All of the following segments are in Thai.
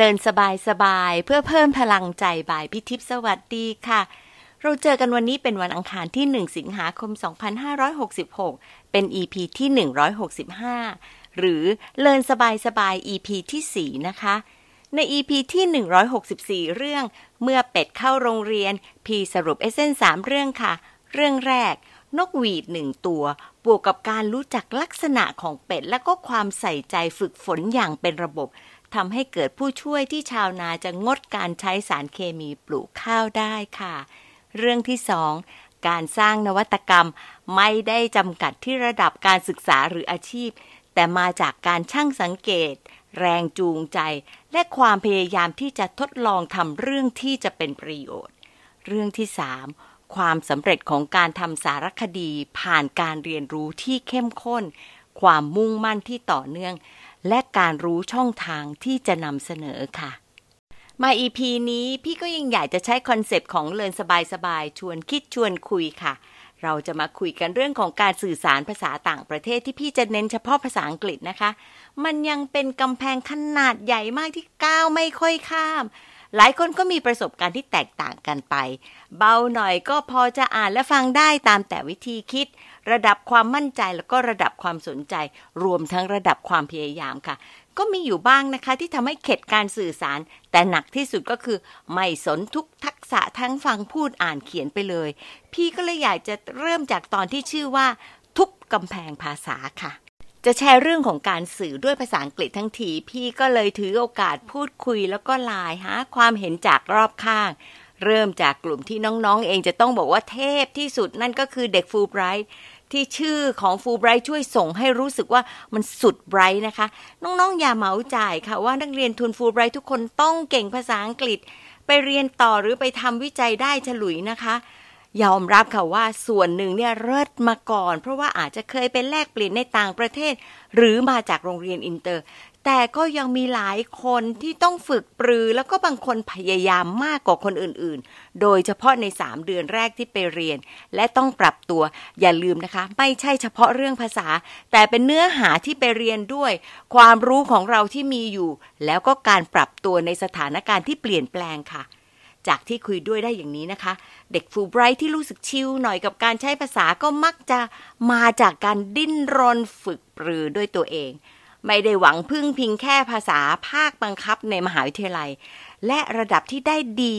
ลินสบายๆเพื่อเพิ่มพลังใจบ่ายพี่ทิพย์สวัสดีค่ะเราเจอกันวันนี้เป็นวันอังคารที่1สิงหาคม2566เป็น EP ที่165หรือเลินสบายๆ EP ที่4นะคะใน EP ที่164เรื่องเมื่อเป็ดเข้าโรงเรียนพี่สรุปเอเซน3เรื่องค่ะเรื่องแรกนกหวีด1ตัวบวกกับการรู้จักลักษณะของเป็ดและก็ความใส่ใจฝึกฝนอย่างเป็นระบบทำให้เกิดผู้ช่วยที่ชาวนาจะงดการใช้สารเคมีปลูกข้าวได้ค่ะเรื่องที่2การสร้างนวัตกรรมไม่ได้จำกัดที่ระดับการศึกษาหรืออาชีพแต่มาจากการช่างสังเกตแรงจูงใจและความพยายามที่จะทดลองทำเรื่องที่จะเป็นประโยชน์เรื่องที่3ความสำเร็จของการทำสารคดีผ่านการเรียนรู้ที่เข้มข้นความมุ่งมั่นที่ต่อเนื่องและการรู้ช่องทางที่จะนำเสนอค่ะมา EP นี้พี่ก็ยังอยากจะใช้คอนเซปต์ของเลินสบายๆชวนคิดชวนคุยค่ะเราจะมาคุยกันเรื่องของการสื่อสารภาษาต่างประเทศที่พี่จะเน้นเฉพาะภาษาอังกฤษนะคะมันยังเป็นกำแพงขนาดใหญ่มากที่ก้าวไม่ค่อยข้ามหลายคนก็มีประสบการณ์ที่แตกต่างกันไปเบาหน่อยก็พอจะอ่านและฟังได้ตามแต่วิธีคิดระดับความมั่นใจแล้วก็ระดับความสนใจรวมทั้งระดับความพยายามค่ะก็มีอยู่บ้างนะคะที่ทำให้เข็ดการสื่อสารแต่หนักที่สุดก็คือไม่สนทุกทักษะทั้งฟังพูดอ่านเขียนไปเลยพี่ก็เลยอยากจะเริ่มจากตอนที่ชื่อว่าทุบกำแพงภาษาค่ะจะแชร์เรื่องของการสื่อด้วยภาษาอังกฤษทั้งทีพี่ก็เลยถือโอกาสพูดคุยแล้วก็ไลน์หาความเห็นจากรอบข้างเริ่มจากกลุ่มที่น้องๆเองจะต้องบอกว่าเทพที่สุดนั่นก็คือเด็กฟูลไบรท์ที่ชื่อของฟูลไบรท์ช่วยส่งให้รู้สึกว่ามันสุดไบรท์นะคะน้องๆอย่าเหมาจ่ายค่ะว่านักเรียนทุนฟูลไบรท์ทุกคนต้องเก่งภาษาอังกฤษไปเรียนต่อหรือไปทำวิจัยได้ฉลุยนะคะยอมรับค่ะว่าส่วนหนึ่งเนี่ยเลิศมาก่อนเพราะว่าอาจจะเคยไปแลกเปลี่ยนในต่างประเทศหรือมาจากโรงเรียนอินเตอร์แต่ก็ยังมีหลายคนที่ต้องฝึกปรือแล้วก็บางคนพยายามมากกว่าคนอื่นๆโดยเฉพาะใน3เดือนแรกที่ไปเรียนและต้องปรับตัวอย่าลืมนะคะไม่ใช่เฉพาะเรื่องภาษาแต่เป็นเนื้อหาที่ไปเรียนด้วยความรู้ของเราที่มีอยู่แล้วก็การปรับตัวในสถานการณ์ที่เปลี่ยนแปลงค่ะจากที่คุยด้วยได้อย่างนี้นะคะเด็กฟูลไบรท์ที่รู้สึกชิลหน่อยกับการใช้ภาษาก็มักจะมาจากการดิ้นรนฝึกปรือด้วยตัวเองไม่ได้หวังพึ่งพิงแค่ภาษาภาคบังคับในมหาวิทยาลัยและระดับที่ได้ดี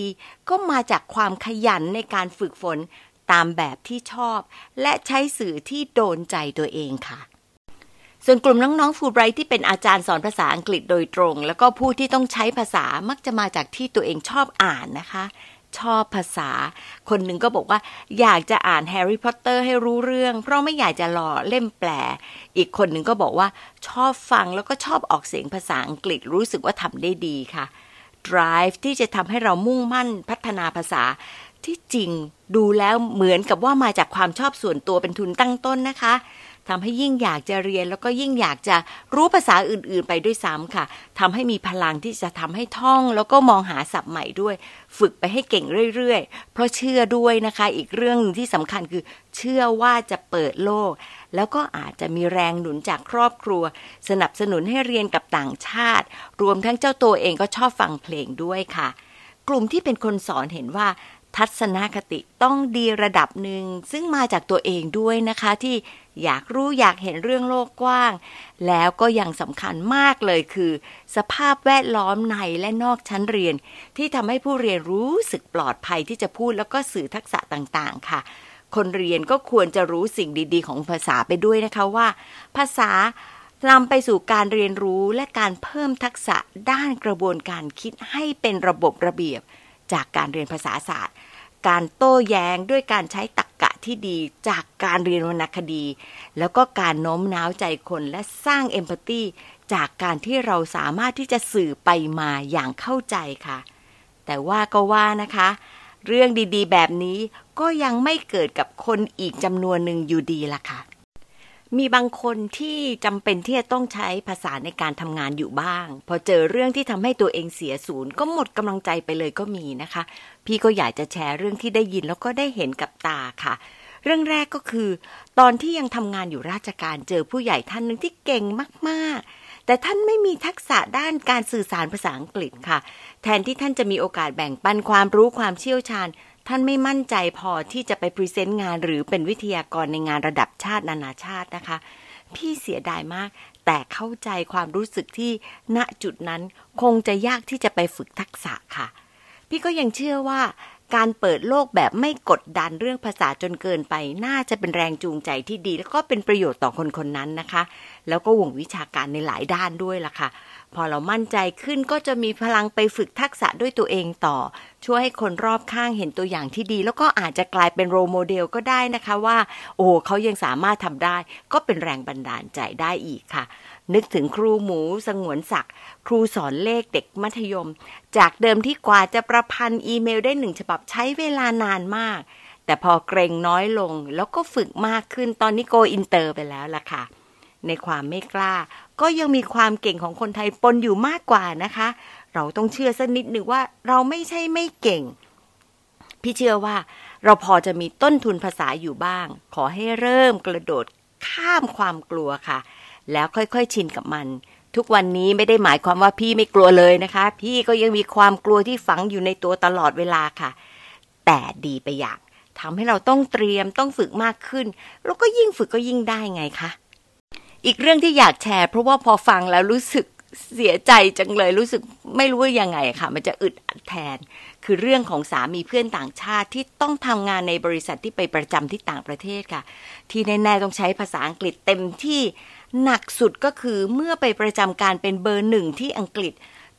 ก็มาจากความขยันในการฝึกฝนตามแบบที่ชอบและใช้สื่อที่โดนใจตัวเองค่ะส่วนกลุ่มน้องๆฟูลไบรท์ที่เป็นอาจารย์สอนภาษาอังกฤษโดยตรงแล้วก็ผู้ที่ต้องใช้ภาษามักจะมาจากที่ตัวเองชอบอ่านนะคะชอบภาษาคนหนึ่งก็บอกว่าอยากจะอ่านแฮร์รี่พอตเตอร์ให้รู้เรื่องเพราะไม่อยากจะรอเล่มแปลอีกคนหนึ่งก็บอกว่าชอบฟังแล้วก็ชอบออกเสียงภาษาอังกฤษรู้สึกว่าทำได้ดีค่ะ Drive ที่จะทำให้เรามุ่งมั่นพัฒนาภาษาที่จริงดูแล้วเหมือนกับว่ามาจากความชอบส่วนตัวเป็นทุนตั้งต้นนะคะทำให้ยิ่งอยากจะเรียนแล้วก็ยิ่งอยากจะรู้ภาษาอื่นๆไปด้วยซ้ำค่ะทำให้มีพลังที่จะทำให้ท่องแล้วก็มองหาศัพท์ใหม่ด้วยฝึกไปให้เก่งเรื่อยๆเพราะเชื่อด้วยนะคะอีกเรื่องที่สำคัญคือเชื่อว่าจะเปิดโลกแล้วก็อาจจะมีแรงหนุนจากครอบครัวสนับสนุนให้เรียนกับต่างชาติรวมทั้งเจ้าตัวเองก็ชอบฟังเพลงด้วยค่ะกลุ่มที่เป็นคนสอนเห็นว่าทัศนคติต้องดีระดับหนึ่งซึ่งมาจากตัวเองด้วยนะคะที่อยากรู้อยากเห็นเรื่องโลกกว้างแล้วก็ยังสำคัญมากเลยคือสภาพแวดล้อมในและนอกชั้นเรียนที่ทำให้ผู้เรียนรู้สึกปลอดภัยที่จะพูดแล้วก็สื่อทักษะต่างๆค่ะคนเรียนก็ควรจะรู้สิ่งดีๆของภาษาไปด้วยนะคะว่าภาษานำไปสู่การเรียนรู้และการเพิ่มทักษะด้านกระบวนการคิดให้เป็นระบบระเบียบจากการเรียนภาษาศาสตร์การโต้แย้งด้วยการใช้ตรรกะที่ดีจากการเรียนวรรณคดีแล้วก็การโน้มน้าวใจคนและสร้างเอมพัตตีจากการที่เราสามารถที่จะสื่อไปมาอย่างเข้าใจค่ะแต่ว่าก็ว่านะคะเรื่องดีๆแบบนี้ก็ยังไม่เกิดกับคนอีกจำนวนหนึ่งอยู่ดีล่ะค่ะมีบางคนที่จำเป็นที่จะต้องใช้ภาษาในการทำงานอยู่บ้างพอเจอเรื่องที่ทำให้ตัวเองเสียศูนย์ก็หมดกำลังใจไปเลยก็มีนะคะพี่ก็อยากจะแชร์เรื่องที่ได้ยินแล้วก็ได้เห็นกับตาค่ะเรื่องแรกก็คือตอนที่ยังทำงานอยู่ราชการเจอผู้ใหญ่ท่านนึงที่เก่งมากๆ แต่ท่านไม่มีทักษะด้านการสื่อสารภาษาอังกฤษค่ะแทนที่ท่านจะมีโอกาสแบ่งปันความรู้ความเชี่ยวชาญท่านไม่มั่นใจพอที่จะไปพรีเซนต์งานหรือเป็นวิทยากรในงานระดับชาตินานาชาตินะคะพี่เสียดายมากแต่เข้าใจความรู้สึกที่ณจุดนั้นคงจะยากที่จะไปฝึกทักษะค่ะพี่ก็ยังเชื่อว่าการเปิดโลกแบบไม่กดดันเรื่องภาษาจนเกินไปน่าจะเป็นแรงจูงใจที่ดีแล้วก็เป็นประโยชน์ต่อคนคนนั้นนะคะแล้วก็วงวิชาการในหลายด้านด้วยล่ะค่ะพอเรามั่นใจขึ้นก็จะมีพลังไปฝึกทักษะด้วยตัวเองต่อช่วยให้คนรอบข้างเห็นตัวอย่างที่ดีแล้วก็อาจจะกลายเป็นโรลโมเดลก็ได้นะคะว่าโอ้เขายังสามารถทำได้ก็เป็นแรงบันดาลใจได้อีกค่ะนึกถึงครูหมูสงวนศักดิ์ครูสอนเลขเด็กมัธยมจากเดิมที่กว่าจะประพันธ์อีเมลได้1ฉบับใช้เวลานานมากแต่พอเกรงน้อยลงแล้วก็ฝึกมากขึ้นตอนนี้โกอินเตอร์ไปแล้วล่ะค่ะในความไม่กล้าก็ยังมีความเก่งของคนไทยปนอยู่มากกว่านะคะเราต้องเชื่อสักนิดหนึ่งว่าเราไม่ใช่ไม่เก่งพี่เชื่อว่าเราพอจะมีต้นทุนภาษาอยู่บ้างขอให้เริ่มกระโดดข้ามความกลัวค่ะแล้วค่อยๆชินกับมันทุกวันนี้ไม่ได้หมายความว่าพี่ไม่กลัวเลยนะคะพี่ก็ยังมีความกลัวที่ฝังอยู่ในตัวตลอดเวลาค่ะแต่ดีไปอย่างทำให้เราต้องเตรียมต้องฝึกมากขึ้นแล้วก็ยิ่งฝึกก็ยิ่งได้ไงคะอีกเรื่องที่อยากแชร์เพราะว่าพอฟังแล้วรู้สึกเสียใจจังเลยรู้สึกไม่รู้ว่ายังไงค่ะมันจะอึดอัดแทนคือเรื่องของสามีเพื่อนต่างชาติที่ต้องทำงานในบริษัทที่ไปประจำที่ต่างประเทศค่ะที่แน่ๆต้องใช้ภาษาอังกฤษเต็มที่หนักสุดก็คือเมื่อไปประจำการเป็นเบอร์หนึ่งที่อังกฤษ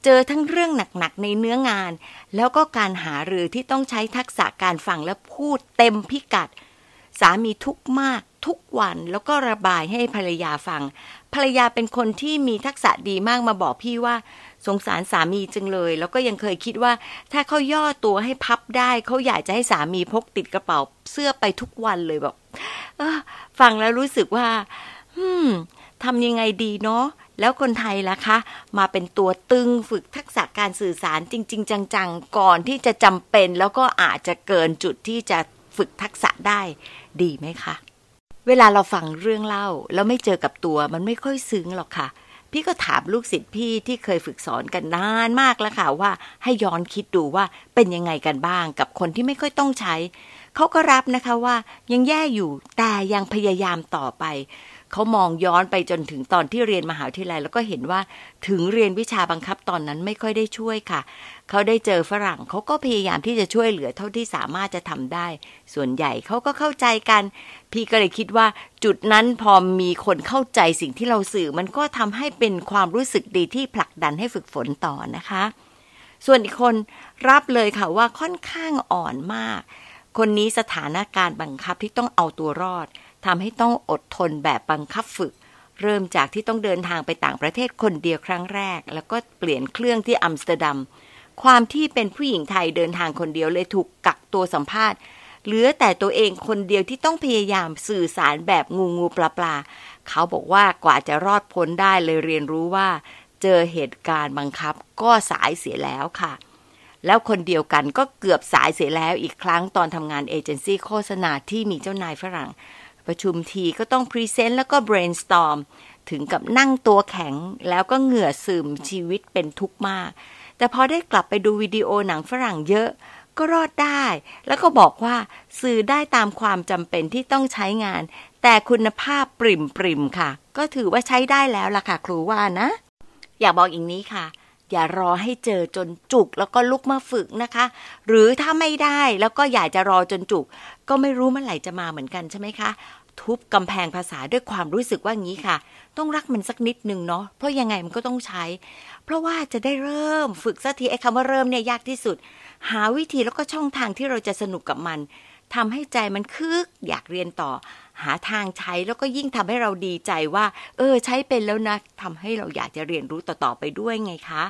เจอทั้งเรื่องหนักๆในเนื้องานแล้วก็การหารือที่ต้องใช้ทักษะการฟังและพูดเต็มพิกัดสามีทุกข์มากทุกวันแล้วก็ระบายให้ภรรยาฟังภรรยาเป็นคนที่มีทักษะดีมากมาบอกพี่ว่าสงสารสามีจังเลยแล้วก็ยังเคยคิดว่าถ้าเขาย่อตัวให้พับได้เขาอยากจะให้สามีพกติดกระเป๋าเสื้อไปทุกวันเลยบอกฟังแล้วรู้สึกว่าทำยังไงดีเนาะแล้วคนไทยล่ะคะมาเป็นตัวตึงฝึกทักษะการสื่อสารจริงๆจังๆก่อนที่จะจำเป็นแล้วก็อาจจะเกินจุดที่จะฝึกทักษะได้ดีไหมคะเวลาเราฟังเรื่องเล่าแล้วไม่เจอกับตัวมันไม่ค่อยซึ้งหรอกค่ะพี่ก็ถามลูกศิษย์พี่ที่เคยฝึกสอนกันนานมากแล้วค่ะว่าให้ย้อนคิดดูว่าเป็นยังไงกันบ้างกับคนที่ไม่ค่อยต้องใช้เขาก็รับนะคะว่ายังแย่อยู่แต่ยังพยายามต่อไปเขามองย้อนไปจนถึงตอนที่เรียนมหาวิทยาลัยแล้วก็เห็นว่าถึงเรียนวิชาบังคับตอนนั้นไม่ค่อยได้ช่วยค่ะเขาได้เจอฝรั่งเขาก็พยายามที่จะช่วยเหลือเท่าที่สามารถจะทำได้ส่วนใหญ่เขาก็เข้าใจกันพี่ก็เลยคิดว่าจุดนั้นพอมีคนเข้าใจสิ่งที่เราสื่อมันก็ทำให้เป็นความรู้สึกดีที่ผลักดันให้ฝึกฝนต่อนะคะส่วนอีกคนรับเลยค่ะว่าค่อนข้างอ่อนมากคนนี้สถานการณ์บังคับที่ต้องเอาตัวรอดทำให้ต้องอดทนแบบบังคับฝึกเริ่มจากที่ต้องเดินทางไปต่างประเทศคนเดียวครั้งแรกแล้วก็เปลี่ยนเครื่องที่อัมสเตอร์ดัมความที่เป็นผู้หญิงไทยเดินทางคนเดียวเลยถูกกักตัวสัมภาษณ์เหลือแต่ตัวเองคนเดียวที่ต้องพยายามสื่อสารแบบงูปลาๆเขาบอกว่ากว่าจะรอดพ้นได้เลยเรียนรู้ว่าเจอเหตุการณ์บังคับก็สายเสียแล้วค่ะแล้วคนเดียวกันก็เกือบสายเสียแล้วอีกครั้งตอนทำงานเอเจนซี่โฆษณาที่มีเจ้านายฝรั่งประชุมทีก็ต้องพรีเซนต์แล้วก็ brainstorm ถึงกับนั่งตัวแข็งแล้วก็เหงื่อซึมชีวิตเป็นทุกข์มากแต่พอได้กลับไปดูวิดีโอหนังฝรั่งเยอะก็รอดได้แล้วก็บอกว่าสื่อได้ตามความจำเป็นที่ต้องใช้งานแต่คุณภาพปริ่มๆค่ะก็ถือว่าใช้ได้แล้วล่ะค่ะครูว่านะอยากบอกอย่างนี้ค่ะอย่ารอให้เจอจนจุกแล้วก็ลุกมาฝึกนะคะหรือถ้าไม่ได้แล้วก็อยากจะรอจนจุกก็ไม่รู้เมื่อไหร่จะมาเหมือนกันใช่ไหมคะทุบกำแพงภาษาด้วยความรู้สึกว่างี้ค่ะต้องรักมันสักนิดนึงเนาะเพราะยังไงมันก็ต้องใช้เพราะว่าจะได้เริ่มฝึกสักทีไอ้คำว่าเริ่มเนี่ยยากที่สุดหาวิธีแล้วก็ช่องทางที่เราจะสนุกกับมันทำให้ใจมันคึกอยากเรียนต่อหาทางใช้แล้วก็ยิ่งทำให้เราดีใจว่าใช้เป็นแล้วนะทำให้เราอยากจะเรียนรู้ต่อๆไปด้วยไงคะ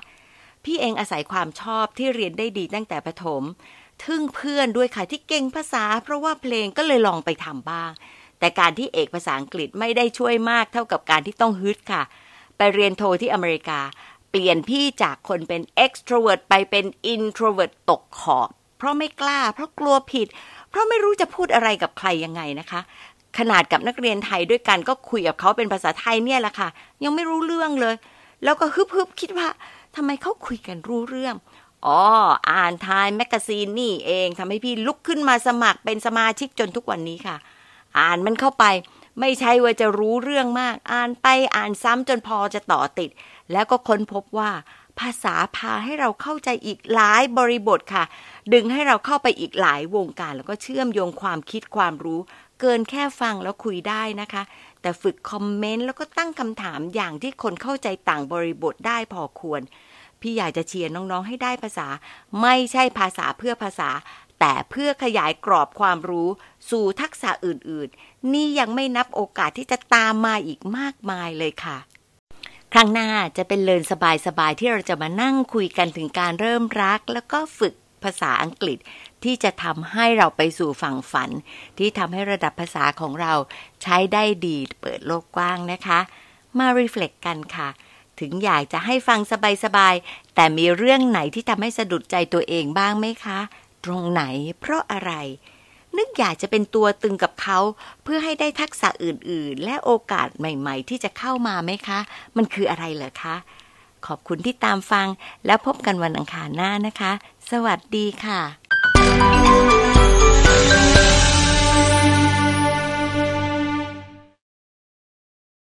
พี่เองอาศัยความชอบที่เรียนได้ดีตั้งแต่ประถมทึ่งเพื่อนด้วยค่ะที่เก่งภาษาเพราะว่าเพลงก็เลยลองไปทำบ้างแต่การที่เอกภาษาอังกฤษไม่ได้ช่วยมากเท่ากับการที่ต้องฮึดค่ะไปเรียนโทที่อเมริกาเปลี่ยนพี่จากคนเป็น extrovert ไปเป็น introvert ตกขอบเพราะไม่กล้าเพราะกลัวผิดเพราะไม่รู้จะพูดอะไรกับใครยังไงนะคะขนาดกับนักเรียนไทยด้วยกันก็คุยกับเขาเป็นภาษาไทยเนี่ยแหละค่ะยังไม่รู้เรื่องเลย แล้วก็ฮึบๆคิดว่าทำไมเขาคุยกันรู้เรื่องอ๋ออ่านไทม์แมกกาซีนนี่เองทำให้พี่ลุกขึ้นมาสมัครเป็นสมาชิกจนทุกวันนี้ค่ะอ่านมันเข้าไปไม่ใช่ว่าจะรู้เรื่องมากอ่านไปอ่านซ้ำจนพอจะต่อติดแล้วก็ค้นพบว่าภาษาพาให้เราเข้าใจอีกหลายบริบทค่ะดึงให้เราเข้าไปอีกหลายวงการแล้วก็เชื่อมโยงความคิดความรู้เกินแค่ฟังแล้วคุยได้นะคะแต่ฝึกคอมเมนต์แล้วก็ตั้งคำถามอย่างที่คนเข้าใจต่างบริบทได้พอควรพี่อยากจะเชียร์น้องๆให้ได้ภาษาไม่ใช่ภาษาเพื่อภาษาแต่เพื่อขยายกรอบความรู้สู่ทักษะอื่นๆนี่ยังไม่นับโอกาสที่จะตามมาอีกมากมายเลยค่ะครั้งหน้าจะเป็นเลิร์นสบายๆที่เราจะมานั่งคุยกันถึงการเริ่มรักแล้วก็ฝึกภาษาอังกฤษที่จะทำให้เราไปสู่ฝั่งฝันที่ทำให้ระดับภาษาของเราใช้ได้ดีเปิดโลกกว้างนะคะมารีเฟล็กกันค่ะถึงอยากจะให้ฟังสบายๆแต่มีเรื่องไหนที่ทำให้สะดุดใจตัวเองบ้างไหมคะตรงไหนเพราะอะไรนึกอยากจะเป็นตัวตึงกับเขาเพื่อให้ได้ทักษะอื่นๆและโอกาสใหม่ๆที่จะเข้ามาไหมคะมันคืออะไรเหรอคะขอบคุณที่ตามฟังแล้วพบกันวันอังคารหน้านะคะสวัสดีค่ะ